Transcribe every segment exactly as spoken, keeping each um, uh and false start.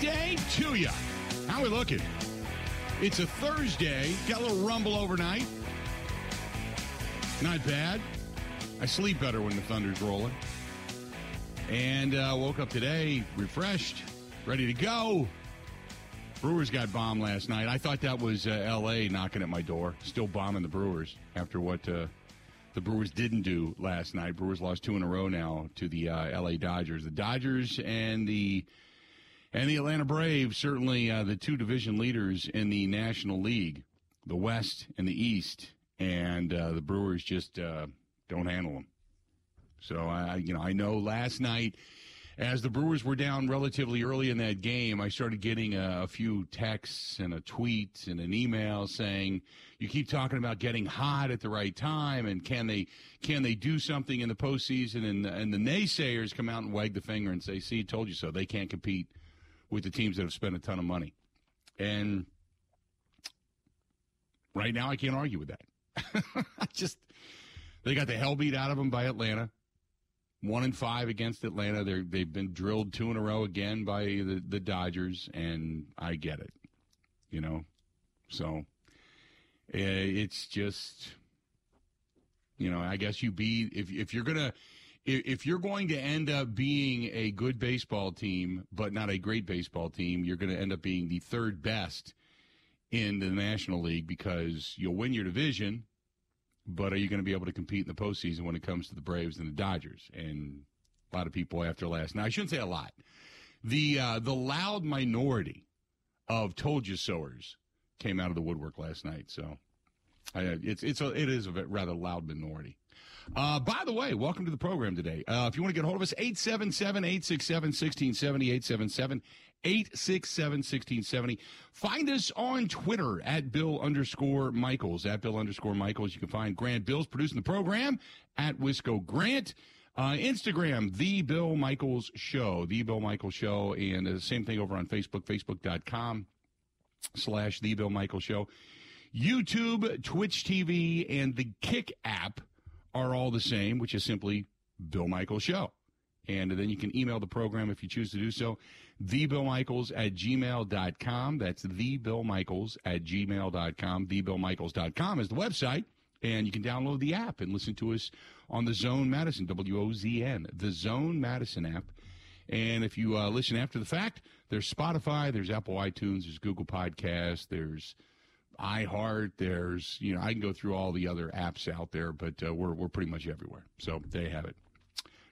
Thursday to you. How we looking? It's a Thursday. Got a little rumble overnight. Not bad. I sleep better when the thunder's rolling. And uh, woke up today refreshed, ready to go. Brewers got bombed last night. I thought that was uh, L A knocking at my door. Still bombing the Brewers after what uh, the Brewers didn't do last night. Brewers lost two in a row now to the uh, L A Dodgers. The Dodgers and the and the Atlanta Braves, certainly uh, the two division leaders in the National League, the West and the East. And uh, the Brewers just uh, don't handle them. So, I, you know, I know last night, as the Brewers were down relatively early in that game, I started getting a, a few texts and a tweet and an email saying, you keep talking about getting hot at the right time, and can they can they do something in the postseason? And, and the naysayers come out and wag the finger and say, see, told you so. They can't compete with the teams that have spent a ton of money. And right now I can't argue with that. I just they got the hell beat out of them by Atlanta. One and five against Atlanta. They're, they've been drilled two in a row again by the, the Dodgers, and I get it, you know. So it's just, you know, I guess you be if if you're gonna if you're going to end up being a good baseball team, but not a great baseball team, you're going to end up being the third best in the National League because you'll win your division. But are you going to be able to compete in the postseason when it comes to the Braves and the Dodgers? And a lot of people after last night, I shouldn't say a lot. The uh, the loud minority of told you soers came out of the woodwork last night. So I, it's it's a, it is a rather loud minority. Uh, by the way, welcome to the program today. Uh, if you want to get a hold of us, eight seven seven, eight six seven, one six seven zero, eight seven seven, eight six seven, one six seven zero. Find us on Twitter at Bill underscore Michaels, at Bill underscore Michaels. You can find Grant Bills producing the program at Wisco Grant. Uh, Instagram, The Bill Michaels Show, The Bill Michaels Show. And the uh, same thing over on Facebook, facebook.com slash The Bill Michaels Show. YouTube, Twitch T V, and the Kick app are all the same, which is simply Bill Michaels Show. And then you can email the program if you choose to do so, thebillmichaels at gmail dot com. That's thebillmichaels at gmail dot com. thebillmichaels dot com is the website, and you can download the app and listen to us on the Zone Madison, W O Z N, the Zone Madison app. And if you uh, listen after the fact, there's Spotify, there's Apple iTunes, there's Google Podcasts, there's iHeart, there's, you know, I can go through all the other apps out there, but uh, we're we're pretty much everywhere. So they have it.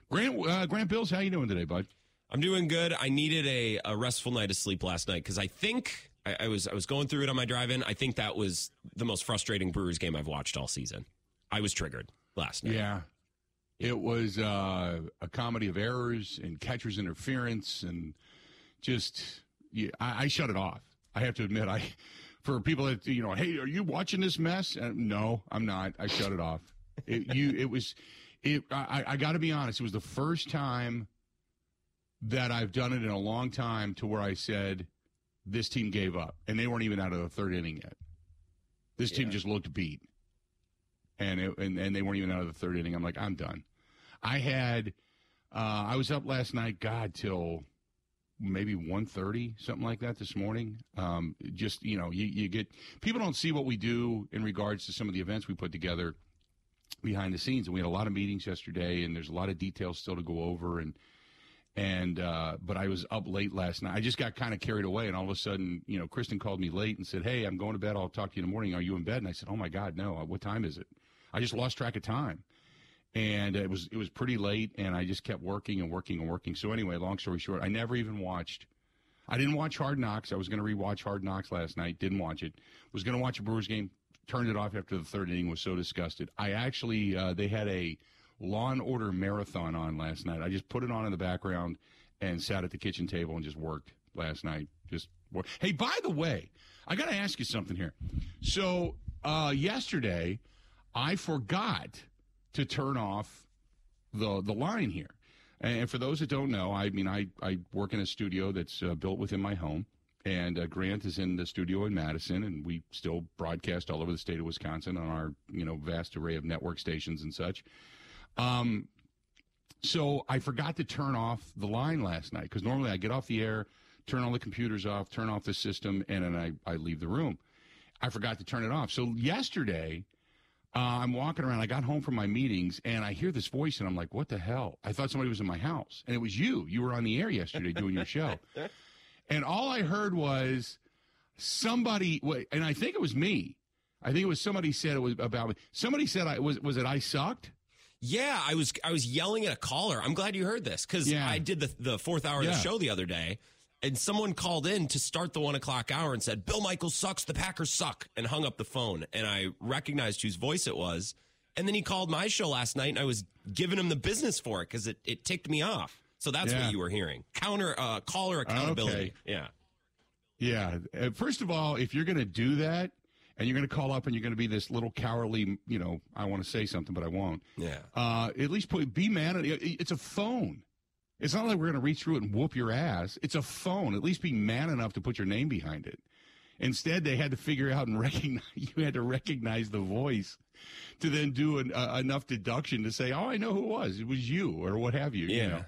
Grant, uh, Grant Bills, how you doing today, bud? I'm doing good. I needed a, a restful night of sleep last night because I think I, I was I was going through it on my drive-in. I think that was the most frustrating Brewers game I've watched all season. I was triggered last night. Yeah, it was uh, a comedy of errors and catcher's interference and just yeah, I, I shut it off. I have to admit, I. For people that, you know, hey, are you watching this mess? Uh, no, I'm not. I shut it off. It, you, it was, it. I, I got to be honest. It was the first time that I've done it in a long time to where I said this team gave up, and they weren't even out of the third inning yet. This yeah. team just looked beat, and it, and and they weren't even out of the third inning. I'm like, I'm done. I had, uh, I was up last night, God, till maybe one thirty, something like that this morning. Um, just, you know, you, you get – people don't see what we do in regards to some of the events we put together behind the scenes. And we had a lot of meetings yesterday, and there's a lot of details still to go over. And and uh, but I was up late last night. I just got kind of carried away, and all of a sudden, you know, Kristen called me late and said, hey, I'm going to bed. I'll talk to you in the morning. Are you in bed? And I said, oh, my God, no. What time is it? I just lost track of time. And it was it was pretty late, and I just kept working and working and working. So anyway, long story short, I never even watched. I didn't watch Hard Knocks. I was going to rewatch Hard Knocks last night. Didn't watch it. Was going to watch a Brewers game. Turned it off after the third inning. Was so disgusted. I actually, uh, they had a Law and Order marathon on last night. I just put it on in the background and sat at the kitchen table and just worked last night. Just worked. Hey, by the way, I got to ask you something here. So uh, yesterday, I forgot to turn off the the line here. And for those that don't know, I mean, I, I work in a studio that's uh, built within my home, and uh, Grant is in the studio in Madison, and we still broadcast all over the state of Wisconsin on our, you know, vast array of network stations and such. Um, so I forgot to turn off the line last night because normally I get off the air, turn all the computers off, turn off the system, and then I, I leave the room. I forgot to turn it off. So yesterday, uh, I'm walking around. I got home from my meetings, and I hear this voice, and I'm like, what the hell? I thought somebody was in my house, and it was you. You were on the air yesterday doing your show. And all I heard was somebody, and I think it was me. I think it was somebody said it was about me. Somebody said, I was was it I sucked? Yeah, I was I was yelling at a caller. I'm glad you heard this, because yeah. I did the, the fourth hour yeah. of the show the other day, and someone called in to start the one o'clock hour and said, Bill Michaels sucks, the Packers suck, and hung up the phone. And I recognized whose voice it was. And then he called my show last night, and I was giving him the business for it because it, it ticked me off. So that's yeah. what you were hearing. Counter uh, caller accountability. Okay. Yeah. Yeah. First of all, if you're going to do that, and you're going to call up and you're going to be this little cowardly, you know, I want to say something, but I won't. Yeah. Uh, at least put, be mad at it. It's a phone. It's not like we're going to reach through it and whoop your ass. It's a phone. At least be mad enough to put your name behind it. Instead, they had to figure out and recognize, you had to recognize the voice to then do an, uh, enough deduction to say, oh, I know who it was. It was you or what have you. Yeah. You know?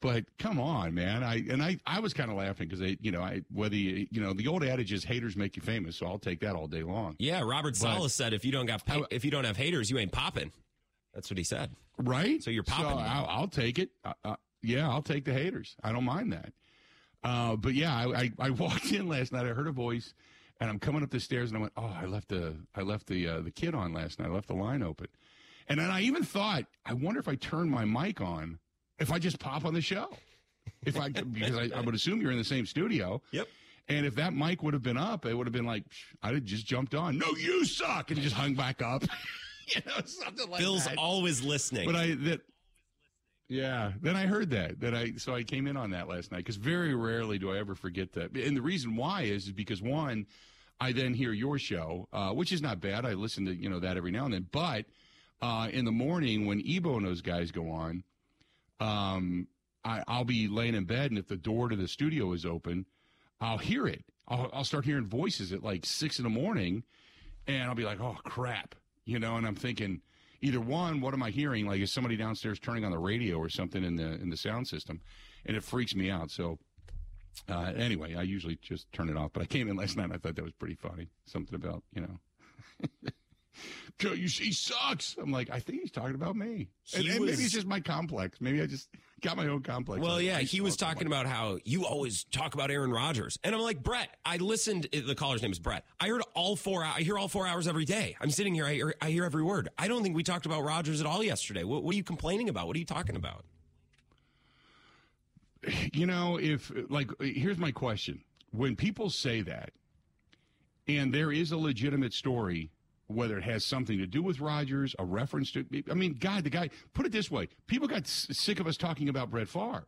But come on, man. I and I, I was kind of laughing because, you know, I whether you, you know, the old adage is haters make you famous. So I'll take that all day long. Yeah. Robert Saleh said if you don't got I, if you don't have haters, you ain't popping. That's what he said. Right. So you're popping. So I'll, I'll take it. Uh, uh, yeah, I'll take the haters. I don't mind that. Uh, but, yeah, I, I, I walked in last night. I heard a voice and I'm coming up the stairs and I went, oh, I left the I left the uh, the kid on last night. I left the line open. And then I even thought, I wonder if I turned my mic on. If I just pop on the show, if I because I, I would assume you're in the same studio. Yep. And if that mic would have been up, it would have been like I'd have just jumped on. No, you suck, and just hung back up. You know, something like Bill's that. Bill's always listening. But I that. Yeah. Then I heard that that I so I came in on that last night because very rarely do I ever forget that. And the reason why is, is because one, I then hear your show, uh, which is not bad. I listen to you know that every now and then. But uh, in the morning when Ibo and those guys go on. Um, I, I'll be laying in bed, and if the door to the studio is open, I'll hear it. I'll, I'll start hearing voices at like six in the morning, and I'll be like, "Oh crap," you know. And I'm thinking, either one, what am I hearing? Like, is somebody downstairs turning on the radio or something in the in the sound system? And it freaks me out. So, uh, anyway, I usually just turn it off. But I came in last night, and I thought that was pretty funny. Something about, you know. You see, sucks. I'm like, I think he's talking about me. And, and was, maybe it's just my complex. Maybe I just got my own complex. Well, yeah, he was talking about how you always talk about Aaron Rodgers. And I'm like, Brett, I listened. The caller's name is Brett. I heard all four. I hear all four hours every day. I'm sitting here. I hear, I hear every word. I don't think we talked about Rodgers at all yesterday. What, what are you complaining about? What are you talking about? You know, if like, here's my question. When people say that, and there is a legitimate story, whether it has something to do with Rodgers, a reference to, I mean, God, the guy, put it this way. People got s- sick of us talking about Brett Favre.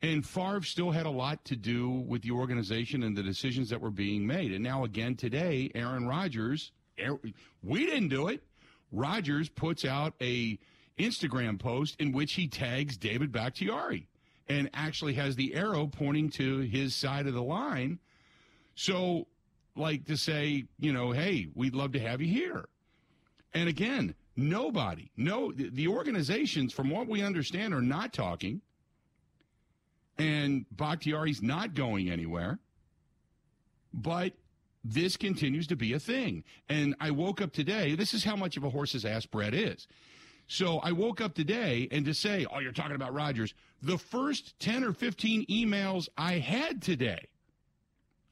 And Favre still had a lot to do with the organization and the decisions that were being made. And now again today, Aaron Rodgers, Aaron, we didn't do it. Rodgers puts out a Instagram post in which he tags David Bakhtiari and actually has the arrow pointing to his side of the line. So, like to say, you know, hey, we'd love to have you here. And again, nobody, no, the organizations, from what we understand, are not talking. And Bakhtiari's not going anywhere. But this continues to be a thing. And I woke up today. This is how much of a horse's ass Brett is. So I woke up today and to say, oh, you're talking about Rodgers. The first ten or fifteen emails I had today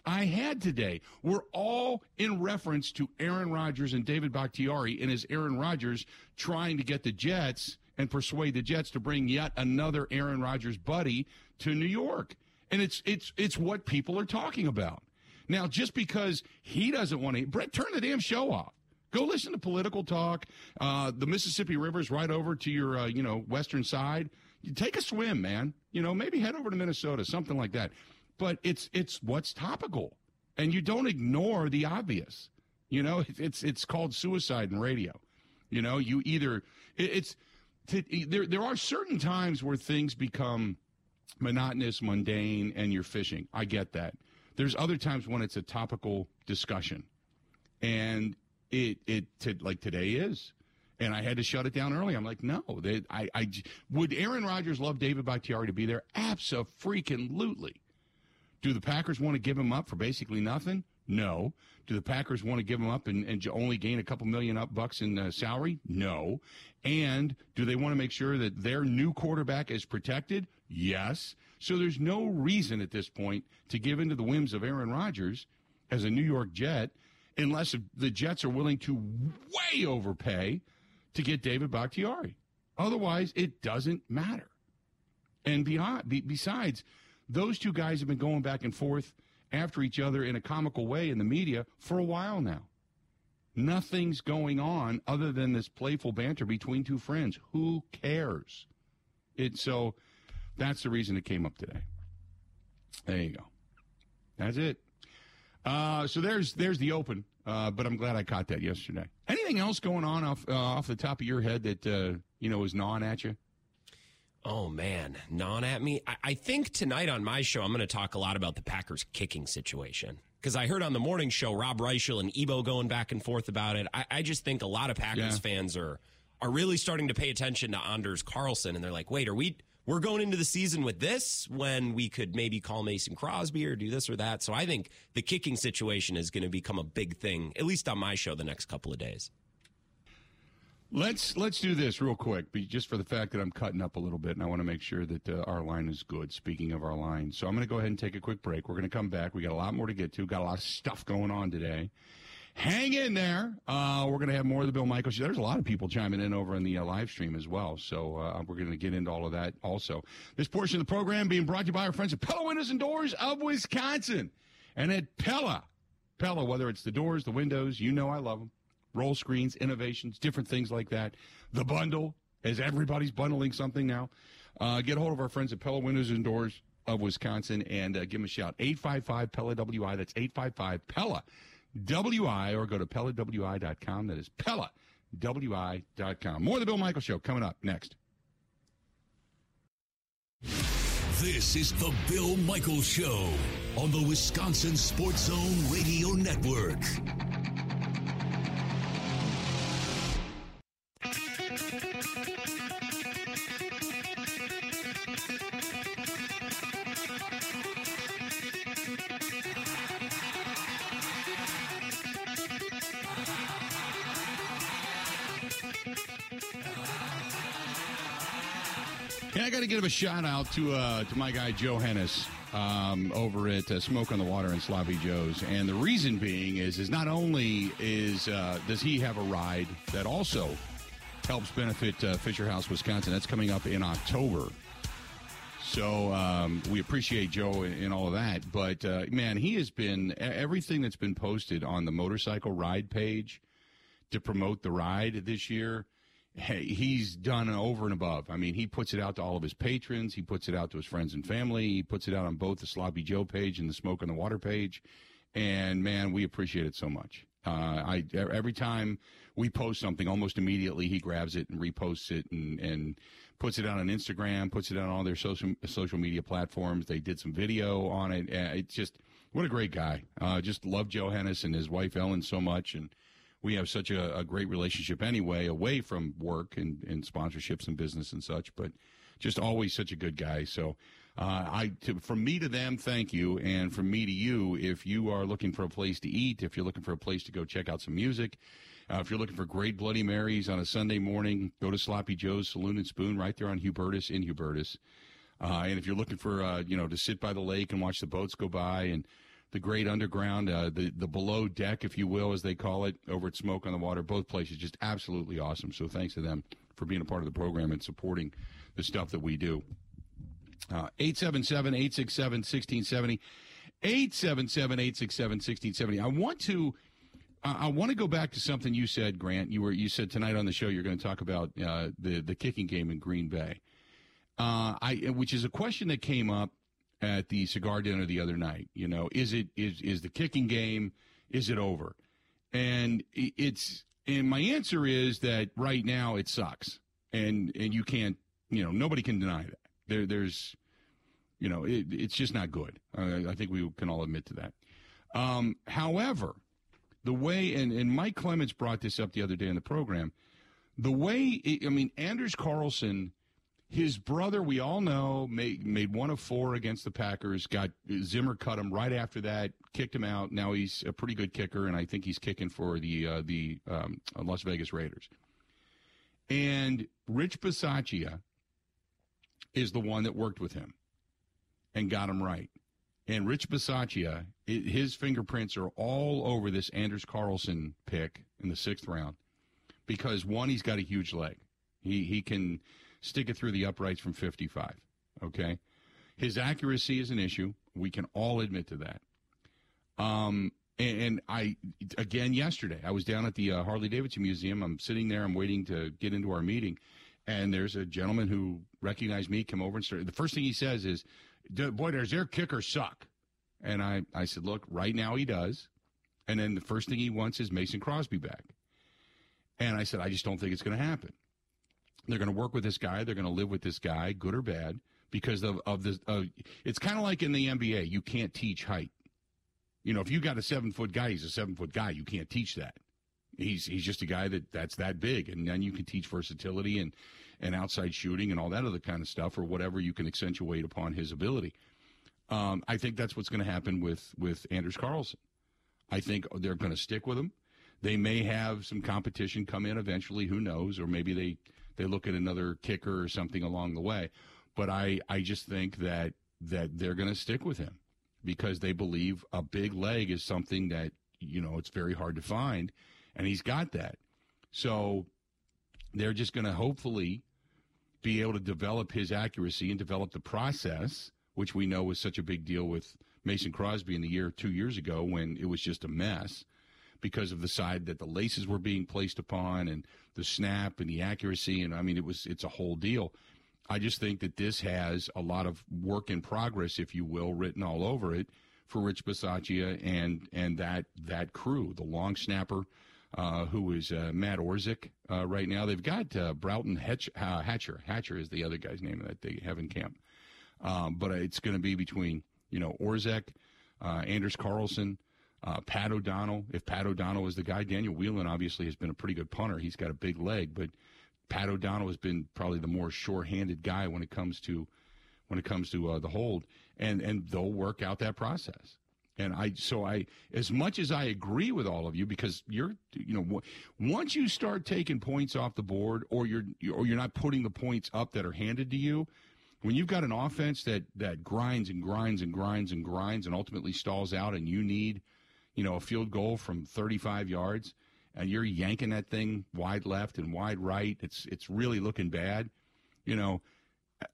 I had today were all in reference to Aaron Rodgers and David Bakhtiari, and is Aaron Rodgers trying to get the Jets and persuade the Jets to bring yet another Aaron Rodgers buddy to New York. And it's it's it's what people are talking about. Now, just because he doesn't want to, Brett, turn the damn show off. Go listen to political talk. Uh, the Mississippi River's right over to your uh, you know western side. You take a swim, man. You know, maybe head over to Minnesota, something like that. But it's it's what's topical, and you don't ignore the obvious. You know, it's it's called suicide in radio. You know, you either it, it's to, there. There are certain times where things become monotonous, mundane, and you're fishing. I get that. There's other times when it's a topical discussion, and it it to, like today is. And I had to shut it down early. I'm like, no. They, I I would Aaron Rodgers love David Bakhtiari to be there? Abso-freaking-lutely. Do the Packers want to give him up for basically nothing? No. Do the Packers want to give him up and, and only gain a couple million up bucks in uh, salary? No. And do they want to make sure that their new quarterback is protected? Yes. So there's no reason at this point to give in to the whims of Aaron Rodgers as a New York Jet unless the Jets are willing to way overpay to get David Bakhtiari. Otherwise, it doesn't matter. And beyond, be, besides, those two guys have been going back and forth after each other in a comical way in the media for a while now. Nothing's going on other than this playful banter between two friends. Who cares? It, so that's the reason it came up today. There you go. That's it. Uh, so there's there's the open, uh, but I'm glad I caught that yesterday. Anything else going on off uh, off the top of your head that, uh, you know, is gnawing at you? Oh, man, non at me. I, I think tonight on my show, I'm going to talk a lot about the Packers kicking situation because I heard on the morning show, Rob Reichel and Ibo going back and forth about it. I, I just think a lot of Packers yeah. fans are are really starting to pay attention to Anders Carlson. And they're like, wait, are we we're going into the season with this when we could maybe call Mason Crosby or do this or that? So I think the kicking situation is going to become a big thing, at least on my show, the next couple of days. Let's let's do this real quick, but just for the fact that I'm cutting up a little bit, and I want to make sure that uh, our line is good, speaking of our line. So I'm going to go ahead and take a quick break. We're going to come back. We got a lot more to get to. Got a lot of stuff going on today. Hang in there. Uh, we're going to have more of the Bill Michaels Show. There's a lot of people chiming in over in the uh, live stream as well, so uh, we're going to get into all of that also. This portion of the program being brought to you by our friends at Pella Windows and Doors of Wisconsin. And at Pella, Pella, whether it's the doors, the windows, you know I love them. Roll screens, innovations, different things like that. The bundle, as everybody's bundling something now. Uh, get a hold of our friends at Pella Windows and Doors of Wisconsin and uh, give them a shout. eight five five Pella W I. That's eight five five Pella W I or go to Pella W I dot com. That is Pella W I dot com. More of the Bill Michaels Show coming up next. This is the Bill Michaels Show on the Wisconsin Sports Zone Radio Network. Give a shout out to uh, to my guy Joe Hennis um, over at uh, Smoke on the Water in Sloppy Joe's, and the reason being is is not only is uh, does he have a ride that also helps benefit uh, Fisher House, Wisconsin. That's coming up in October, so um, we appreciate Joe and, and all of that. But uh, man, he has been everything that's been posted on the motorcycle ride page to promote the ride this year. Hey, he's done over and above. I mean, he puts it out to all of his patrons. He puts it out to his friends and family. He puts it out on both the Sloppy Joe page and the Smoke on the Water page. And, man, we appreciate it so much. Uh, I every time we post something, almost immediately he grabs it and reposts it and, and puts it out on Instagram, puts it out on all their social social media platforms. They did some video on it. It's just, what a great guy. Uh, just love Joe Hennis and his wife Ellen so much. And we have such a, a great relationship anyway, away from work and, and sponsorships and business and such, but just always such a good guy. So uh, I, to, from me to them, thank you. And from me to you, if you are looking for a place to eat, if you're looking for a place to go check out some music, uh, if you're looking for great Bloody Marys on a Sunday morning, go to Sloppy Joe's Saloon and Spoon right there on Hubertus in Hubertus. Uh, and if you're looking for, uh, you know, to sit by the lake and watch the boats go by and the great underground, uh, the, the below deck, if you will, as they call it, over at Smoke on the Water. Both places just absolutely awesome. So thanks to them for being a part of the program and supporting the stuff that we do. Uh, eight seven seven, eight six seven, one six seven zero. eight seven seven, eight six seven, one six seven zero. I want to uh, I want to go back to something you said, Grant. You were you said tonight on the show you're going to talk about uh, the, the kicking game in Green Bay, uh, I which is a question that came up at the cigar dinner the other night. You know, is it is is the kicking game, is it over? And it's and my answer is that right now it sucks, and and you can't, you know, nobody can deny that. There there's, you know, it, it's just not good. I, I think we can all admit to that. Um, however, the way and and Mike Clemens brought this up the other day in the program, the way it, I mean Anders Carlson His brother, we all know, made made one of four against the Packers. Got Zimmer cut him right after that, kicked him out. Now he's a pretty good kicker, and I think he's kicking for the uh, the um, Las Vegas Raiders. And Rich Bisaccia is the one that worked with him and got him right. And Rich Bisaccia, his fingerprints are all over this Anders Carlson pick in the sixth round because, one, he's got a huge leg. He he can stick it through the uprights from fifty-five, okay? His accuracy is an issue. We can all admit to that. Um, and, and I, again, yesterday, I was down at the uh, Harley-Davidson Museum. I'm sitting there. I'm waiting to get into our meeting. And there's a gentleman who recognized me, come over and started. The first thing he says is, boy, does their kicker suck? And I, I said, look, right now he does. And then the first thing he wants is Mason Crosby back. And I said, I just don't think it's going to happen. They're going to work with this guy. They're going to live with this guy, good or bad, because of, of this. Uh, it's kind of like in the N B A. You can't teach height. You know, if you got a seven-foot guy, he's a seven-foot guy. You can't teach that. He's he's just a guy that, that's that big. And then you can teach versatility and, and outside shooting and all that other kind of stuff or whatever you can accentuate upon his ability. Um, I think that's what's going to happen with, with Anders Carlson. I think they're going to stick with him. They may have some competition come in eventually. Who knows? Or maybe they – they look at another kicker or something along the way. But I, I just think that that they're going to stick with him because they believe a big leg is something that, you know, it's very hard to find, and he's got that. So they're just going to hopefully be able to develop his accuracy and develop the process, which we know was such a big deal with Mason Crosby in the year two years ago when it was just a mess, because of the side that the laces were being placed upon and the snap and the accuracy. And, I mean, it was it's a whole deal. I just think that this has a lot of work in progress, if you will, written all over it for Rich Bisaccia and and that that crew, the long snapper, uh, who is uh, Matt Orzik uh, right now. They've got uh, Broughton Hatch, uh, Hatcher. Hatcher is the other guy's name that they have in camp. Um, but it's going to be between, you know, Orzik, uh, Anders Carlson, Uh, Pat O'Donnell. If Pat O'Donnell is the guy, Daniel Whelan obviously has been a pretty good punter. He's got a big leg, but Pat O'Donnell has been probably the more sure-handed guy when it comes to when it comes to uh, the hold, and and they'll work out that process. And I so I as much as I agree with all of you, because you're you know once you start taking points off the board, or you're or you're not putting the points up that are handed to you. When you've got an offense that that grinds and grinds and grinds and grinds and ultimately stalls out, and you need you know, a field goal from thirty-five yards, and you're yanking that thing wide left and wide right. It's it's really looking bad. You know,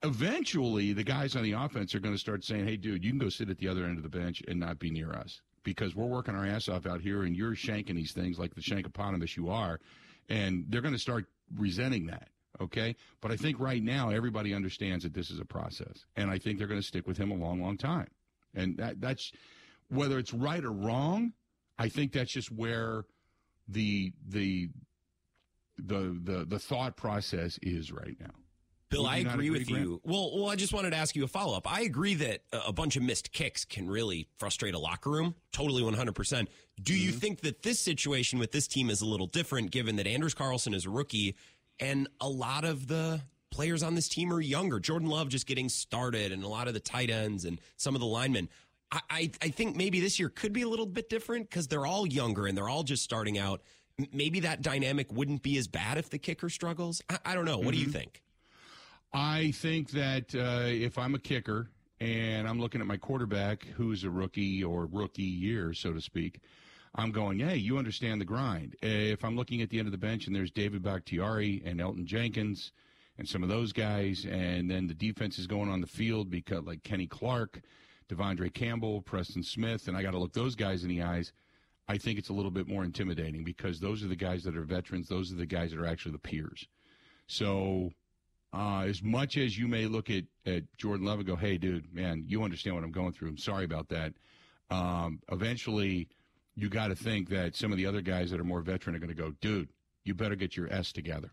eventually the guys on the offense are going to start saying, hey, dude, you can go sit at the other end of the bench and not be near us because we're working our ass off out here, and you're shanking these things like the shankopotamus you are, and they're going to start resenting that, okay? But I think right now everybody understands that this is a process, and I think they're going to stick with him a long, long time. And that that's – whether it's right or wrong, I think that's just where the the the the, the thought process is right now. Bill, I agree with you. Well, well, I just wanted to ask you a follow-up. I agree that a bunch of missed kicks can really frustrate a locker room. Totally one hundred percent. Do mm-hmm. you think that this situation with this team is a little different, given that Anders Carlson is a rookie and a lot of the players on this team are younger? Jordan Love just getting started, and a lot of the tight ends and some of the linemen. I, I think maybe this year could be a little bit different because they're all younger and they're all just starting out. Maybe that dynamic wouldn't be as bad if the kicker struggles. I, I don't know. What mm-hmm. do you think? I think that uh, if I'm a kicker and I'm looking at my quarterback, who's a rookie or rookie year, so to speak, I'm going, hey, you understand the grind. If I'm looking at the end of the bench and there's David Bakhtiari and Elton Jenkins and some of those guys, and then the defense is going on the field because like Kenny Clark, Devondre Campbell, Preston Smith, and I got to look those guys in the eyes, I think it's a little bit more intimidating because those are the guys that are veterans. Those are the guys that are actually the peers. So uh, as much as you may look at, at Jordan Love and go, hey, dude, man, you understand what I'm going through. I'm sorry about that. Um, eventually, you got to think that some of the other guys that are more veteran are going to go, dude, you better get your S together.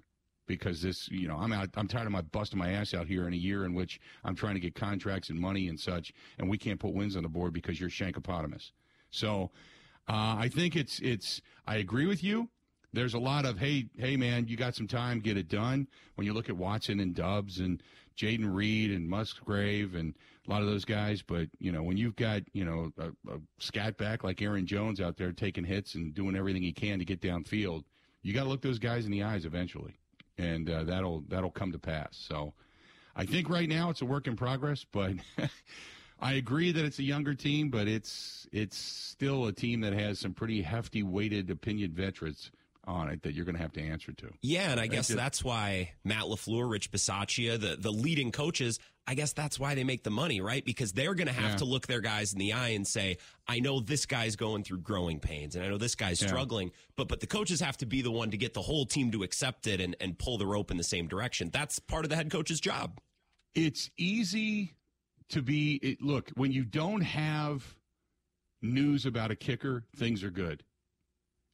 Because this, you know, I'm out, I'm tired of my busting my ass out here in a year in which I'm trying to get contracts and money and such, and we can't put wins on the board because you're shankopotamus. So, uh, I think it's it's. I agree with you. There's a lot of hey, hey, man, you got some time, get it done. When you look at Watson and Dubs and Jaden Reed and Musgrave and a lot of those guys. But, you know, when you've got, you know, a, a scat back like Aaron Jones out there taking hits and doing everything he can to get downfield, you got to look those guys in the eyes eventually. And uh, that'll that'll come to pass. So I think right now it's a work in progress, but I agree that it's a younger team, but it's it's still a team that has some pretty hefty weighted opinion veterans on it that you're going to have to answer to. Yeah, and I guess that's why Matt LaFleur, Rich Bisaccia, the, the leading coaches, I guess that's why they make the money, right? Because they're going to have yeah. to look their guys in the eye and say, I know this guy's going through growing pains, and I know this guy's yeah. struggling, but but the coaches have to be the one to get the whole team to accept it and, and pull the rope in the same direction. That's part of the head coach's job. It's easy to be it, – look, when you don't have news about a kicker, things are good.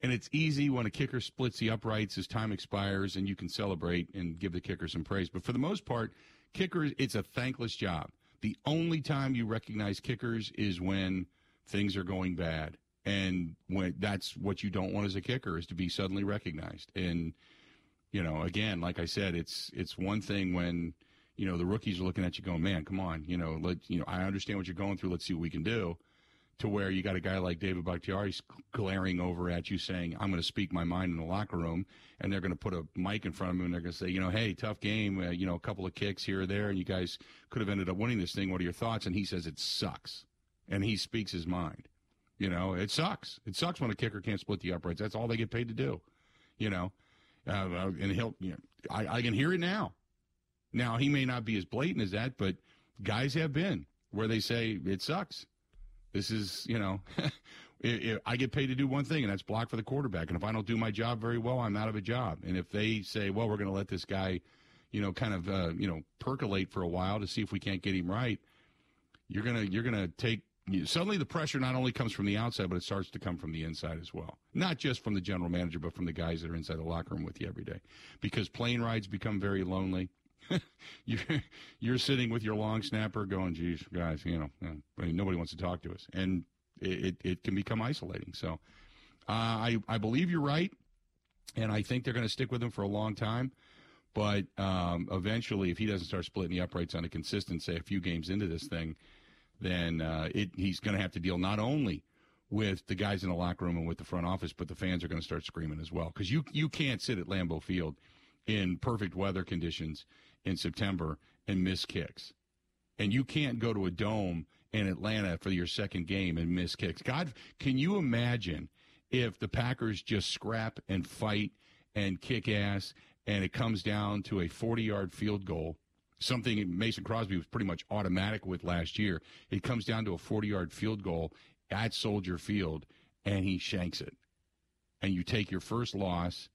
And it's easy when a kicker splits the uprights as time expires and you can celebrate and give the kicker some praise. But for the most part, kickers, it's a thankless job. The only time you recognize kickers is when things are going bad. And when that's what you don't want as a kicker, is to be suddenly recognized. And, you know, again, like I said, it's it's one thing when, you know, the rookies are looking at you going, man, come on, you know, let, you know, I understand what you're going through. Let's see what we can do. To where you got a guy like David Bakhtiari glaring over at you saying, I'm going to speak my mind in the locker room, and they're going to put a mic in front of him, and they're going to say, you know, hey, tough game, uh, you know, a couple of kicks here or there, and you guys could have ended up winning this thing. What are your thoughts? And he says, it sucks. And he speaks his mind. You know, it sucks. It sucks when a kicker can't split the uprights. That's all they get paid to do, you know. Uh, and he'll, you know, I, I can hear it now. Now, he may not be as blatant as that, but guys have been where they say, it sucks. This is, you know, it, it, I get paid to do one thing, and that's block for the quarterback. And if I don't do my job very well, I'm out of a job. And if they say, well, we're going to let this guy, you know, kind of, uh, you know, percolate for a while to see if we can't get him right, you're going to you're going to take you, suddenly the pressure not only comes from the outside, but it starts to come from the inside as well. Not just from the general manager, but from the guys that are inside the locker room with you every day, because plane rides become very lonely. you're, you're sitting with your long snapper going, geez, guys, you know, I mean, nobody wants to talk to us. And it, it, it can become isolating. So uh, I, I believe you're right, and I think they're going to stick with him for a long time. But um, eventually, if he doesn't start splitting the uprights on a consistent, say, a few games into this thing, then uh, it, he's going to have to deal not only with the guys in the locker room and with the front office, but the fans are going to start screaming as well. Because you, you can't sit at Lambeau Field in perfect weather conditions in September and miss kicks. And you can't go to a dome in Atlanta for your second game and miss kicks. God, can you imagine if the Packers just scrap and fight and kick ass and it comes down to a forty-yard field goal, something Mason Crosby was pretty much automatic with last year. It comes down to a forty-yard field goal at Soldier Field, and he shanks it. And you take your first loss,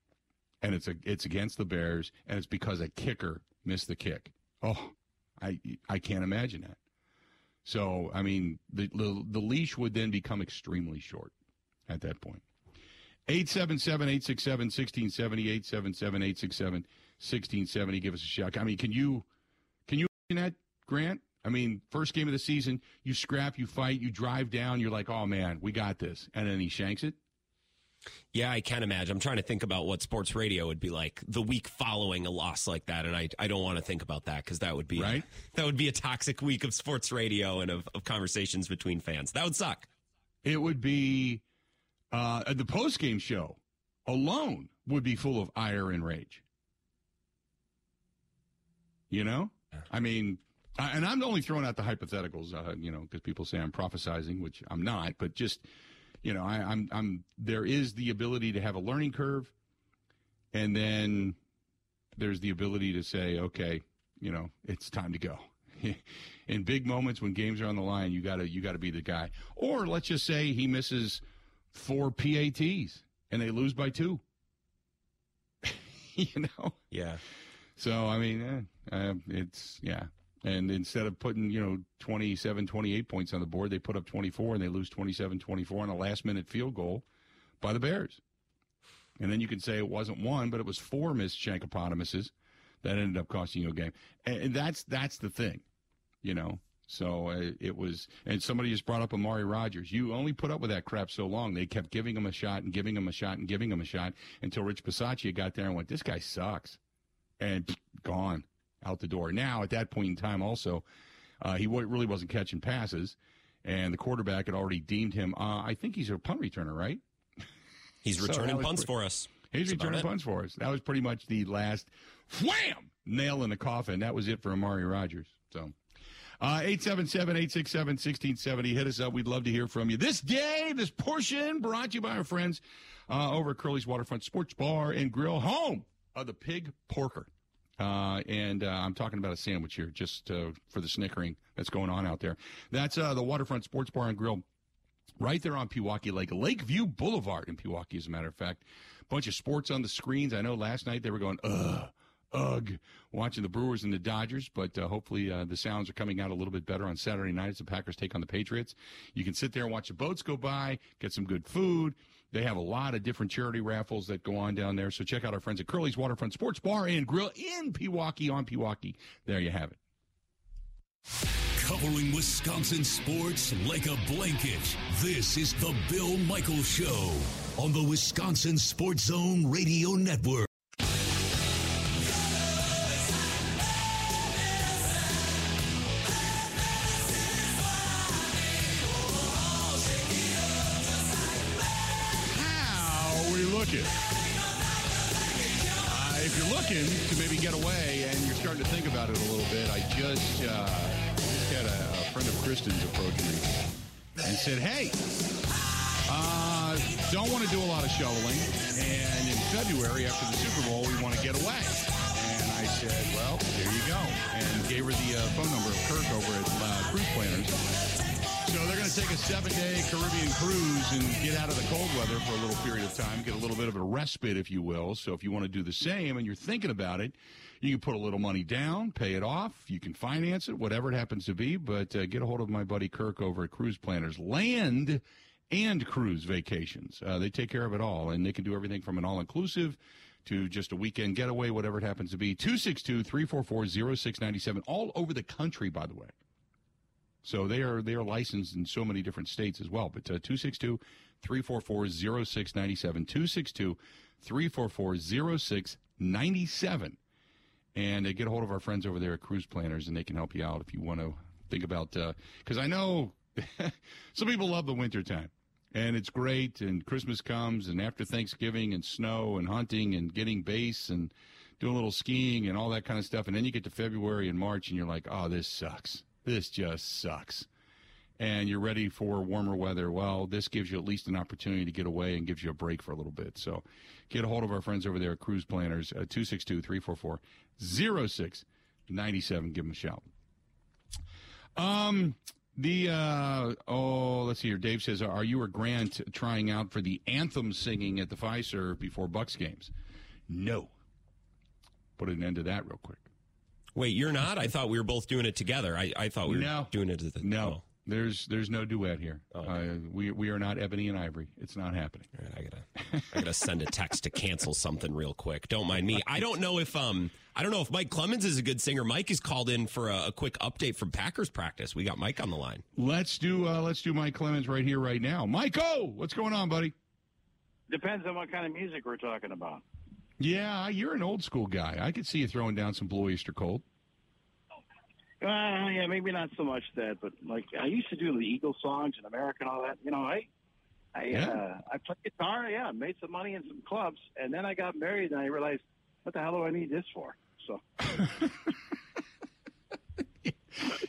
and it's a, it's against the Bears, and it's because a kicker missed the kick. Oh, I I can't imagine that. So, I mean, the, the the leash would then become extremely short at that point. eight seven seven, eight six seven, one six seven zero, eight seven seven, eight six seven, one six seven zero. Give us a shout. I mean, can you can you imagine that, Grant? I mean, first game of the season, you scrap, you fight, you drive down, you're like, oh, man, we got this. And then he shanks it. Yeah, I can imagine. I'm trying to think about what sports radio would be like the week following a loss like that, and I I don't want to think about that, because that would be right? that would be a toxic week of sports radio and of, of conversations between fans. That would suck. It would be uh, the post-game show alone would be full of ire and rage. You know, I mean, I, and I'm only throwing out the hypotheticals, uh, you know, because people say I'm prophesizing, which I'm not, but just. You know, I, I'm, I'm. There is the ability to have a learning curve, and then there's the ability to say, okay, you know, it's time to go. In big moments when games are on the line, you gotta, you gotta be the guy. Or let's just say he misses four P A Ts and they lose by two. You know. Yeah. So I mean, eh, uh, it's yeah. And instead of putting, you know, twenty-seven, twenty-eight points on the board, they put up twenty-four, and they lose twenty-seven twenty-four on a last-minute field goal by the Bears. And then you can say it wasn't one, but it was four missed shankopotamuses that ended up costing you a game. And that's that's the thing, you know. So it was – and somebody just brought up Amari Rodgers. You only put up with that crap so long. They kept giving him a shot and giving him a shot and giving him a shot until Rich Bisaccia got there and went, this guy sucks, and gone. out the door. Now, at that point in time also, uh, he w- really wasn't catching passes, and the quarterback had already deemed him, uh, I think he's a punt returner, right? He's so returning punts pre- for us. He's That's returning punts for us. That was pretty much the last, wham, nail in the coffin. That was it for Amari Rodgers. So, uh, eight seven seven, eight six seven, one six seven zero. Hit us up. We'd love to hear from you. This day, this portion, brought to you by our friends uh, over at Curly's Waterfront Sports Bar and Grill, home of the Pig Porker. Uh, and uh, I'm talking about a sandwich here, just uh, for the snickering that's going on out there. That's uh, the Waterfront Sports Bar and Grill, right there on Pewaukee Lake, Lakeview Boulevard in Pewaukee, as a matter of fact. Bunch of sports on the screens. I know last night they were going, ugh, ugh, watching the Brewers and the Dodgers, but uh, hopefully uh, the sounds are coming out a little bit better on Saturday night as the Packers take on the Patriots. You can sit there and watch the boats go by, get some good food. They have a lot of different charity raffles that go on down there, so check out our friends at Curly's Waterfront Sports Bar and Grill in Pewaukee, on Pewaukee. There you have it. Covering Wisconsin sports like a blanket, this is the Bill Michaels Show on the Wisconsin Sports Zone Radio Network. Uh, if you're looking to maybe get away and you're starting to think about it a little bit, I just, uh, just had a, a friend of Kristen's approach me and said, hey, uh, don't want to do a lot of shoveling, and in February after the Super Bowl, we want to get away. And I said, well, there you go, and gave her the uh, phone number of Kirk over at uh, Cruise Planners. So they're going to take a seven-day Caribbean cruise and get out of the cold weather for a little period of time, get a little bit of a respite, if you will. So if you want to do the same and you're thinking about it, you can put a little money down, pay it off, you can finance it, whatever it happens to be. But uh, get a hold of my buddy Kirk over at Cruise Planners. Land and cruise vacations. Uh, they take care of it all, and they can do everything from an all-inclusive to just a weekend getaway, whatever it happens to be. two six two, three four four, zero six nine seven, all over the country, by the way. So they are they are licensed in so many different states as well. But uh, two six two, three four four, zero six nine seven, two six two, three four four, zero six nine seven. And uh, get a hold of our friends over there at Cruise Planners, and they can help you out if you want to think about uh, – because I know some people love the wintertime, and it's great, and Christmas comes, and after Thanksgiving and snow and hunting and getting base and doing a little skiing and all that kind of stuff. And then you get to February and March, and you're like, oh, this sucks. This just sucks. And you're ready for warmer weather. Well, this gives you at least an opportunity to get away and gives you a break for a little bit. So get a hold of our friends over there at Cruise Planners, uh, two six two, three four four, zero six nine seven. Give them a shout. Um, the, uh, oh, let's see here. Dave says, are you or Grant trying out for the anthem singing at the Fiserv before Bucks games? No. Put an end to that real quick. Wait, you're not? I thought we were both doing it together. I, I thought we were no, doing it to the No, oh. there's there's no duet here. Oh, okay. uh, we we are not Ebony and Ivory. It's not happening. All right, I gotta I gotta send a text to cancel something real quick. Don't mind me. I don't know if um I don't know if Mike Clemens is a good singer. Mike is called in for a, a quick update from Packers practice. We got Mike on the line. Let's do uh, let's do Mike Clemens right here, right now. Mike-o, what's going on, buddy? Depends on what kind of music we're talking about. Yeah, you're an old school guy. I could see you throwing down some Blue Oyster Cult. Uh, yeah, maybe not so much that, but like I used to do the Eagles songs and America and all that. You know, I, I, yeah. uh, I played guitar. Yeah, made some money in some clubs, and then I got married, and I realized, what the hell do I need this for? So.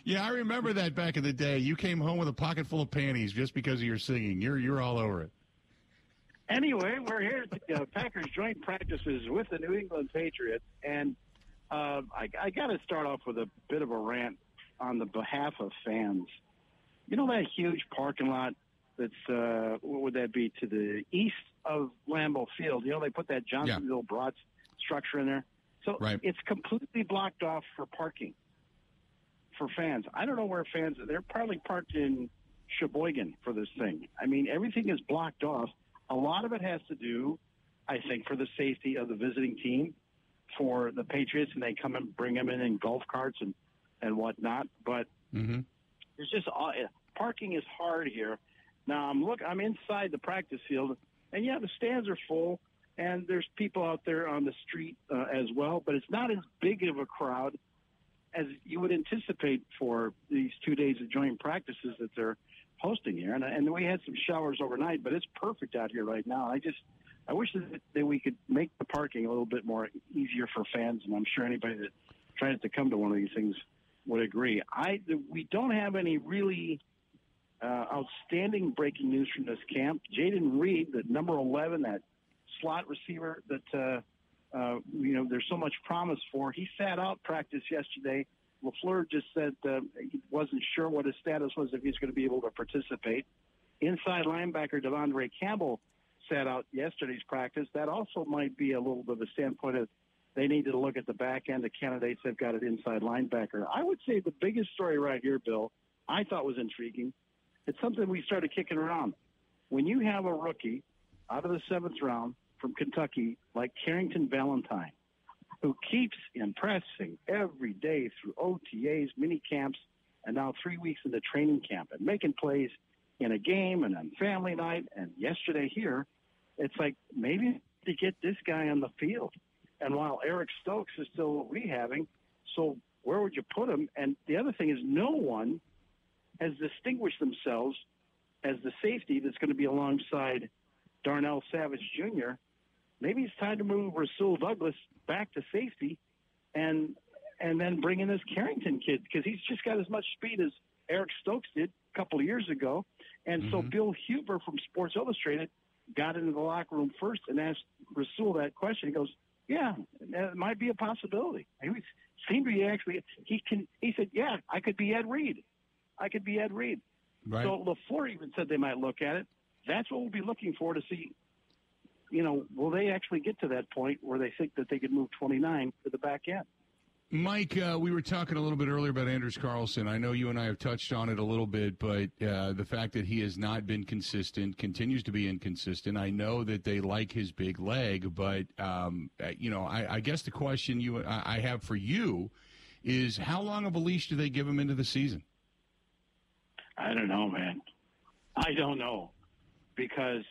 Yeah, I remember that back in the day. You came home with a pocket full of panties just because of your singing. You're you're all over it. Anyway, we're here at the uh, Packers joint practices with the New England Patriots, and uh, I, I got to start off with a bit of a rant on the behalf of fans. You know that huge parking lot that's, uh, what would that be, to the east of Lambeau Field? You know, they put that Johnsonville yeah. Broad structure in there. So right. It's completely blocked off for parking for fans. I don't know where fans are. They're probably parked in Sheboygan for this thing. I mean, everything is blocked off. A lot of it has to do, I think, for the safety of the visiting team, for the Patriots, and they come and bring them in in golf carts and, and whatnot. But mm-hmm. There's just uh, parking is hard here. Now I'm look, I'm inside the practice field, and yeah, the stands are full, and there's people out there on the street uh, as well. But it's not as big of a crowd as you would anticipate for these two days of joint practices that they're hosting here. And, and we had some showers overnight, but it's perfect out here right now. I just I wish that, that we could make the parking a little bit more easier for fans, and I'm sure anybody that tries to come to one of these things would agree. I we don't have any really uh, outstanding breaking news from this camp. Jaden Reed, the number eleven, that slot receiver that uh, uh, you know there's so much promise for. He sat out practice yesterday. LaFleur just said uh, he wasn't sure what his status was, if he's going to be able to participate. Inside linebacker Devondre Campbell sat out yesterday's practice. That also might be a little bit of a standpoint of they need to look at the back end of candidates. They've got an inside linebacker. I would say the biggest story right here, Bill, I thought was intriguing. It's something we started kicking around. When you have a rookie out of the seventh round from Kentucky like Carrington Valentine, who keeps impressing every day through O T As, mini camps, and now three weeks in the training camp and making plays in a game and on family night and yesterday here, it's like maybe to get this guy on the field. And while Eric Stokes is still rehabbing, so where would you put him? And the other thing is no one has distinguished themselves as the safety that's going to be alongside Darnell Savage Junior Maybe it's time to move Rasul Douglas back to safety and and then bring in this Carrington kid because he's just got as much speed as Eric Stokes did a couple of years ago. And mm-hmm. so Bill Huber from Sports Illustrated got into the locker room first and asked Rasul that question. He goes, yeah, it might be a possibility. He seemed to be actually he can. He said, "Yeah, I could be Ed Reed. I could be Ed Reed." Right. So LaFleur even said they might look at it. That's what we'll be looking for to see. You know, will they actually get to that point where they think that they could move twenty-nine to the back end? Mike, uh, we were talking a little bit earlier about Anders Carlson. I know you and I have touched on it a little bit, but uh, the fact that he has not been consistent, continues to be inconsistent. I know that they like his big leg, but, um, you know, I, I guess the question you I have for you is how long of a leash do they give him into the season? I don't know, man. I don't know. Because,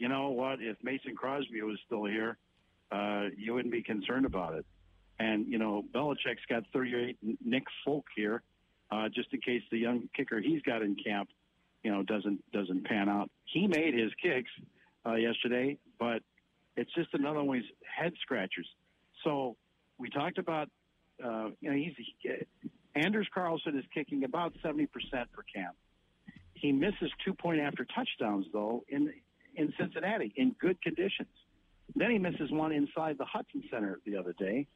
you know what, if Mason Crosby was still here, uh, you wouldn't be concerned about it. And, you know, Belichick's got thirty-eight Nick Folk here, uh, just in case the young kicker he's got in camp, you know, doesn't doesn't pan out. He made his kicks uh, yesterday, but it's just another one of his head scratchers. So we talked about, uh, you know, he's he, Anders Carlson is kicking about seventy percent for camp. He misses two-point after touchdowns, though, in in Cincinnati in good conditions. Then he misses one inside the Hudson Center the other day.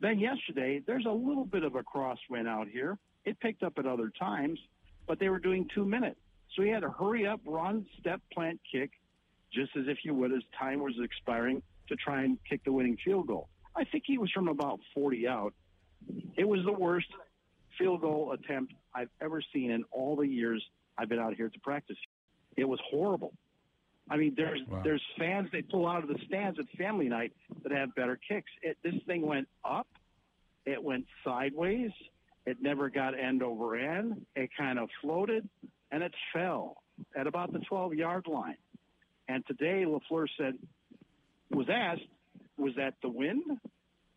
Then yesterday, there's a little bit of a crosswind out here. It picked up at other times, but they were doing two minutes. So he had to hurry up, run, step, plant, kick, just as if you would as time was expiring to try and kick the winning field goal. I think he was from about forty out. It was the worst field goal attempt I've ever seen in all the years I've been out here to practice. It was horrible. I mean, there's wow. there's fans they pull out of the stands at family night that have better kicks. It, this thing went up. It went sideways. It never got end over end. It kind of floated, and it fell at about the twelve-yard line. And today, LaFleur said, was asked, was that the wind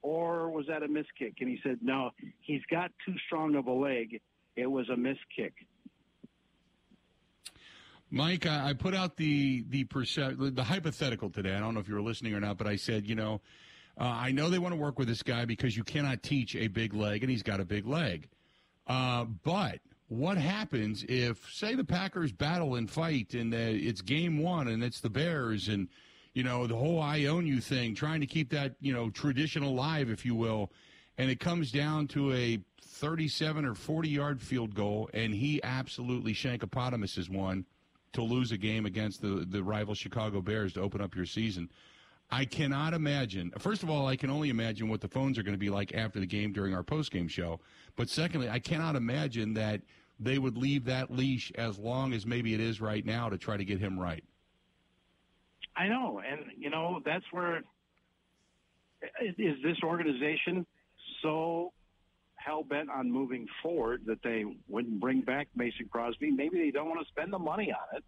or was that a missed kick? And he said, no, he's got too strong of a leg. It was a missed kick. Mike, I put out the the, perce- the hypothetical today. I don't know if you were listening or not, but I said, you know, uh, I know they want to work with this guy because you cannot teach a big leg, and he's got a big leg. Uh, but what happens if, say, the Packers battle and fight, and uh, it's game one, and it's the Bears, and, you know, the whole I own you thing, trying to keep that, you know, tradition alive, if you will, and it comes down to a thirty-seven or forty-yard field goal, and he absolutely shankopotamuses one to lose a game against the, the rival Chicago Bears to open up your season. I cannot imagine. First of all, I can only imagine what the phones are going to be like after the game during our post-game show. But secondly, I cannot imagine that they would leave that leash as long as maybe it is right now to try to get him right. I know. And, you know, that's where is this organization so hell-bent on moving forward that they wouldn't bring back Mason Crosby. Maybe they don't want to spend the money on it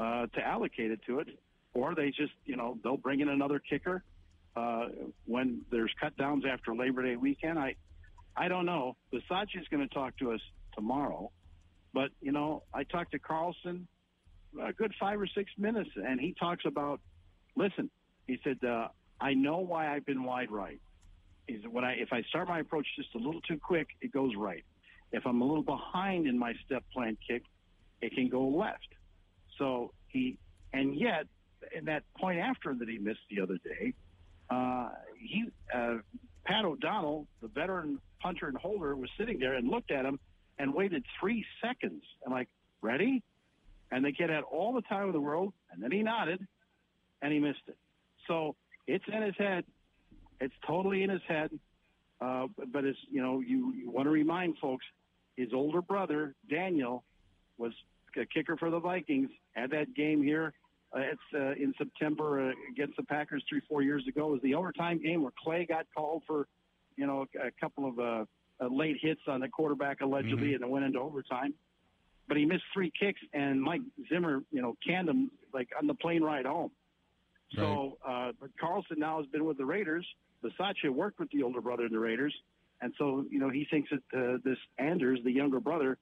uh, to allocate it to it, or they just, you know, they'll bring in another kicker uh, when there's cutdowns after Labor Day weekend. I I don't know. Bisaccia's going to talk to us tomorrow. But, you know, I talked to Carlson a good five or six minutes, and he talks about, listen, he said, uh, I know why I've been wide right. He said, when I, if I start my approach just a little too quick, it goes right. If I'm a little behind in my step plant kick, it can go left. So he, and yet, in that point after that he missed the other day, uh, he, uh, Pat O'Donnell, the veteran punter and holder, was sitting there and looked at him and waited three seconds and like, ready? And the kid had all the time in the world, and then he nodded, and he missed it. So it's in his head. It's totally in his head. Uh, but it's, you know, you, you want to remind folks, his older brother, Daniel, was a kicker for the Vikings, had that game here uh, it's, uh, in September uh, against the Packers three, four years ago. It was the overtime game where Clay got called for, you know, a, a couple of uh, uh, late hits on the quarterback, allegedly, mm-hmm. and it went into overtime. But he missed three kicks, and Mike Zimmer, you know, canned him, like, on the plane ride home. So, right. uh, but Carlson now has been with the Raiders. Bisaccia worked with the older brother in the Raiders. And so, you know, he thinks that uh, this Anders, the younger brother,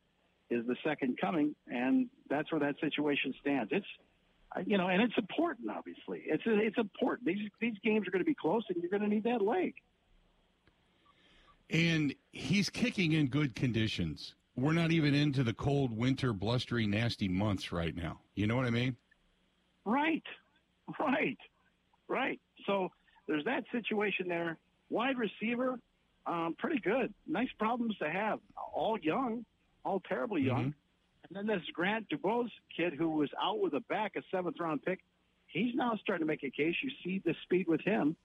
is the second coming, and that's where that situation stands. It's, you know, and it's important, obviously. It's it's important. These, these games are going to be close, and you're going to need that leg. And he's kicking in good conditions. We're not even into the cold, winter, blustery, nasty months right now. You know what I mean? Right. Right. Right. So there's that situation there. Wide receiver, um, pretty good. Nice problems to have. All young, all terribly young. Mm-hmm. And then this Grant Dubose kid who was out with a back, a seventh-round pick, he's now starting to make a case. You see the speed with him.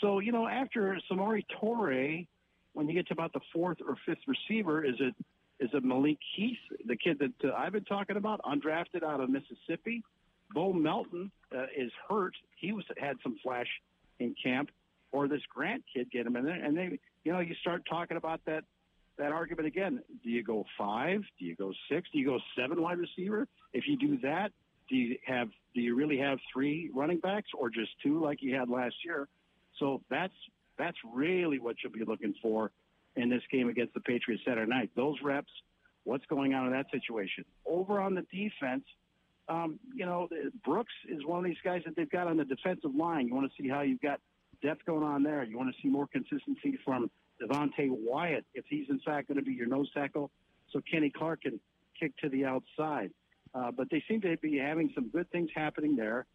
So, you know, after Samori Toure, when you get to about the fourth or fifth receiver, is it – Is it Malik Heath, the kid that uh, I've been talking about, undrafted out of Mississippi? Bo Melton uh, is hurt. He was had some flash in camp. Or this Grant kid, get him in there. And they, you know, you start talking about that that argument again. Do you go five? Do you go six? Do you go seven wide receiver? If you do that, do you have do you really have three running backs or just two like you had last year? So that's that's really what you'll be looking for in this game against the Patriots Saturday night. Those reps, what's going on in that situation? Over on the defense, um, you know, Brooks is one of these guys that they've got on the defensive line. You want to see how you've got depth going on there. You want to see more consistency from Devontae Wyatt if he's, in fact, going to be your nose tackle so Kenny Clark can kick to the outside. Uh, but they seem to be having some good things happening there.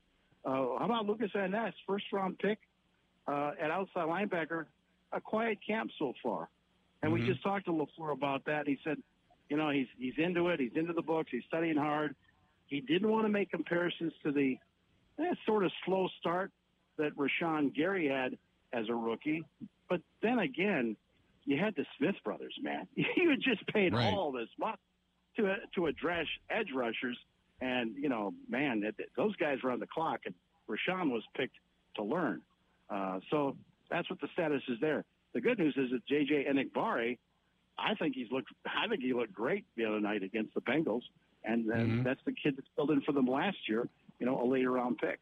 Uh, how about Lucas Enness, first-round pick uh, at outside linebacker? A quiet camp so far. And we mm-hmm. just talked to LaFleur about that. He said, you know, he's he's into it. He's into the books. He's studying hard. He didn't want to make comparisons to the eh, sort of slow start that Rashawn Gary had as a rookie. But then again, you had the Smith brothers, man. You had just paid right. all this money to, to address edge rushers. And, you know, man, it, those guys were on the clock, and Rashawn was picked to learn. Uh, so that's what the status is there. The good news is that J J Enikbare, I think he's looked. I think he looked great the other night against the Bengals, and uh, mm-hmm. that's the kid that's filled in for them last year. You know, a later round pick.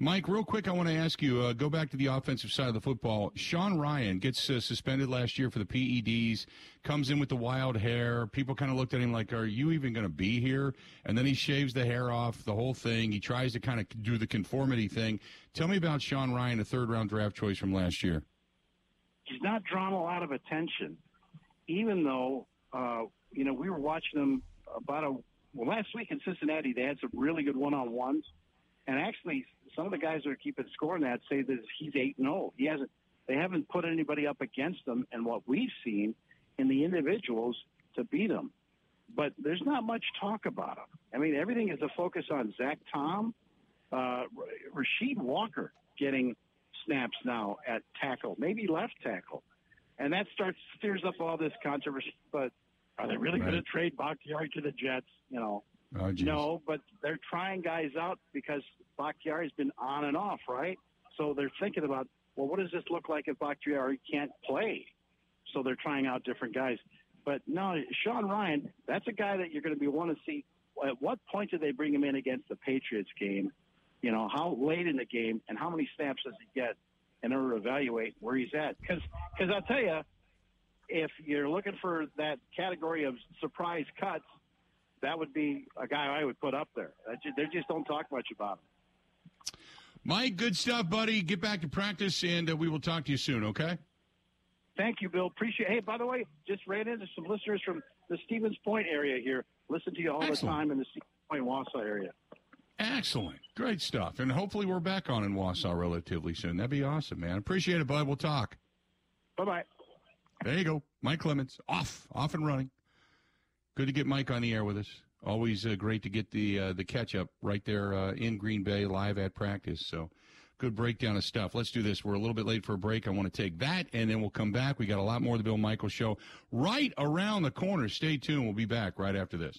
Mike, real quick, I want to ask you. Uh, go back to the offensive side of the football. Sean Rhyan gets uh, suspended last year for the P E Ds. Comes in with the wild hair. People kind of looked at him like, "Are you even going to be here?" And then he shaves the hair off. The whole thing. He tries to kind of do the conformity thing. Tell me about Sean Rhyan, a third round draft choice from last year. He's not drawn a lot of attention, even though, uh, you know, we were watching him about a well, last week in Cincinnati. They had some really good one-on-ones. And actually, some of the guys that are keeping score on that say that he's eight and oh. He hasn't, they haven't put anybody up against him and what we've seen in the individuals to beat him. But there's not much talk about him. I mean, everything is a focus on Zach Tom, uh, Rasheed Walker getting snaps now at tackle, maybe left tackle, and that starts steers up all this controversy. But are they really right. going to trade Bakhtiari to the Jets? You know, oh, no. But they're trying guys out because Bakhtiari's been on and off, right? So they're thinking about, well, what does this look like if Bakhtiari can't play? So they're trying out different guys. But no, Sean Rhyan, that's a guy that you're going to be want to see. At what point do they bring him in against the Patriots game? You know, how late in the game and how many snaps does he get in order to evaluate where he's at? Because I'll tell you, if you're looking for that category of surprise cuts, that would be a guy I would put up there. They just don't talk much about him. Mike, good stuff, buddy. Get back to practice, and uh, we will talk to you soon, okay? Thank you, Bill. Appreciate it. Hey, by the way, just ran into some listeners from the Stevens Point area here. Listen to you all Excellent. The time in the Stevens Point, Wausau area. Excellent. Great stuff. And hopefully we're back on in Wausau relatively soon. That'd be awesome, man. Appreciate it, bud. We'll talk. Bye-bye. There you go. Mike Clemens, off, off and running. Good to get Mike on the air with us. Always uh, great to get the uh, the catch-up right there uh, in Green Bay, live at practice. So good breakdown of stuff. Let's do this. We're a little bit late for a break. I want to take that, and then we'll come back. We got a lot more of the Bill Michaels Show right around the corner. Stay tuned. We'll be back right after this.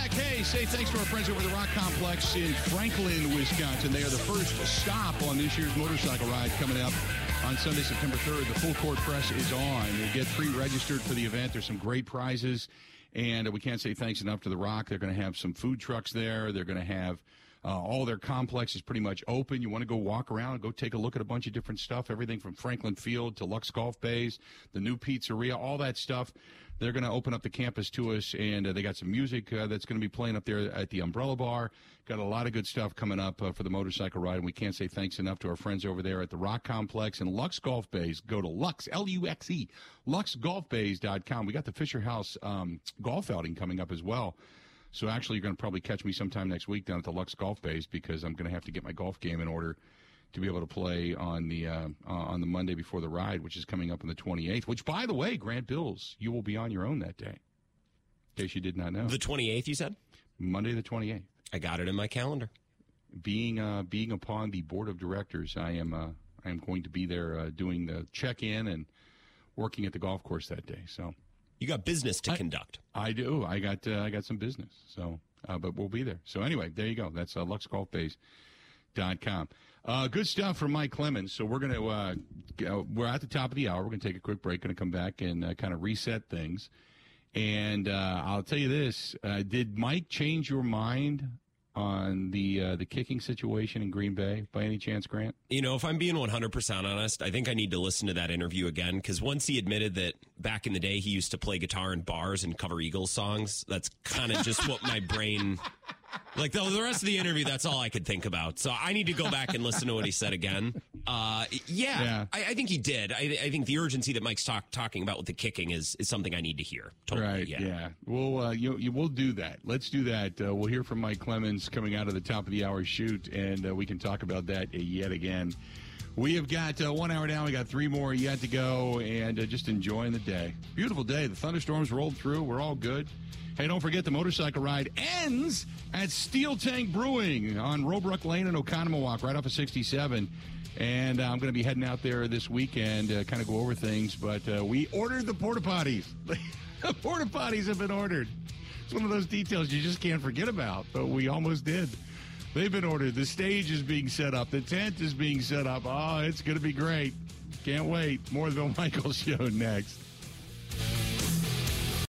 Say thanks to our friends over at the Rock Complex in Franklin, Wisconsin. They are the first stop on this year's motorcycle ride coming up on Sunday, September third. The full court press is on. You'll get pre-registered for the event. There's some great prizes, and we can't say thanks enough to the Rock. They're going to have some food trucks there. They're going to have uh, all their complex is pretty much open. You want to go walk around, go take a look at a bunch of different stuff, everything from Franklin Field to Lux Golf Bays, the new pizzeria, all that stuff. They're going to open up the campus to us, and uh, they got some music uh, that's going to be playing up there at the Umbrella Bar. Got a lot of good stuff coming up uh, for the motorcycle ride, and we can't say thanks enough to our friends over there at the Rock Complex and Lux Golf Bays. Go to Lux, L U X E, lux golf bays dot com. We got the Fisher House um, golf outing coming up as well. So actually, you're going to probably catch me sometime next week down at the Lux Golf Bays because I'm going to have to get my golf game in order to be able to play on the uh, uh, on the Monday before the ride, which is coming up on the twenty-eighth, which, by the way, Grant Bills, you will be on your own that day, in case you did not know. The twenty-eighth, you said? Monday the twenty-eighth. I got it in my calendar. Being uh, being upon the board of directors, I am uh, I am going to be there uh, doing the check-in and working at the golf course that day. So you got business to I, conduct. I do. I got uh, I got some business. So, uh, but we'll be there. So anyway, there you go. That's uh, lux golf bays dot com. Uh, good stuff from Mike Clemens. So we're going to, uh, go, we're at the top of the hour. We're going to take a quick break. Going to come back and uh, kind of reset things. And uh, I'll tell you this. Uh, did Mike change your mind on the uh, the kicking situation in Green Bay by any chance, Grant? You know, if I'm being one hundred percent honest, I think I need to listen to that interview again. Because once he admitted that back in the day he used to play guitar in bars and cover Eagles songs, that's kind of just what my brain... Like, the, the rest of the interview, that's all I could think about. So I need to go back and listen to what he said again. Uh, yeah, yeah. I, I think he did. I, I think the urgency that Mike's talk, talking about with the kicking is, is something I need to hear. Totally, right, yeah. yeah. We'll, uh, you, you, we'll do that. Let's do that. Uh, we'll hear from Mike Clemens coming out of the top of the hour shoot, and uh, we can talk about that yet again. We have got uh, one hour down. We got three more yet to go, and uh, just enjoying the day. Beautiful day. The thunderstorms rolled through. We're all good. Hey, don't forget the motorcycle ride ends at Steel Tank Brewing on Roebuck Lane in Oconomowoc, right off of sixty-seven. And uh, I'm going to be heading out there this weekend, uh, kind of go over things. But uh, we ordered the porta potties. The porta potties have been ordered. It's one of those details you just can't forget about, but we almost did. They've been ordered. The stage is being set up. The tent is being set up. Oh, it's going to be great. Can't wait. More of the Bill Michaels Show next.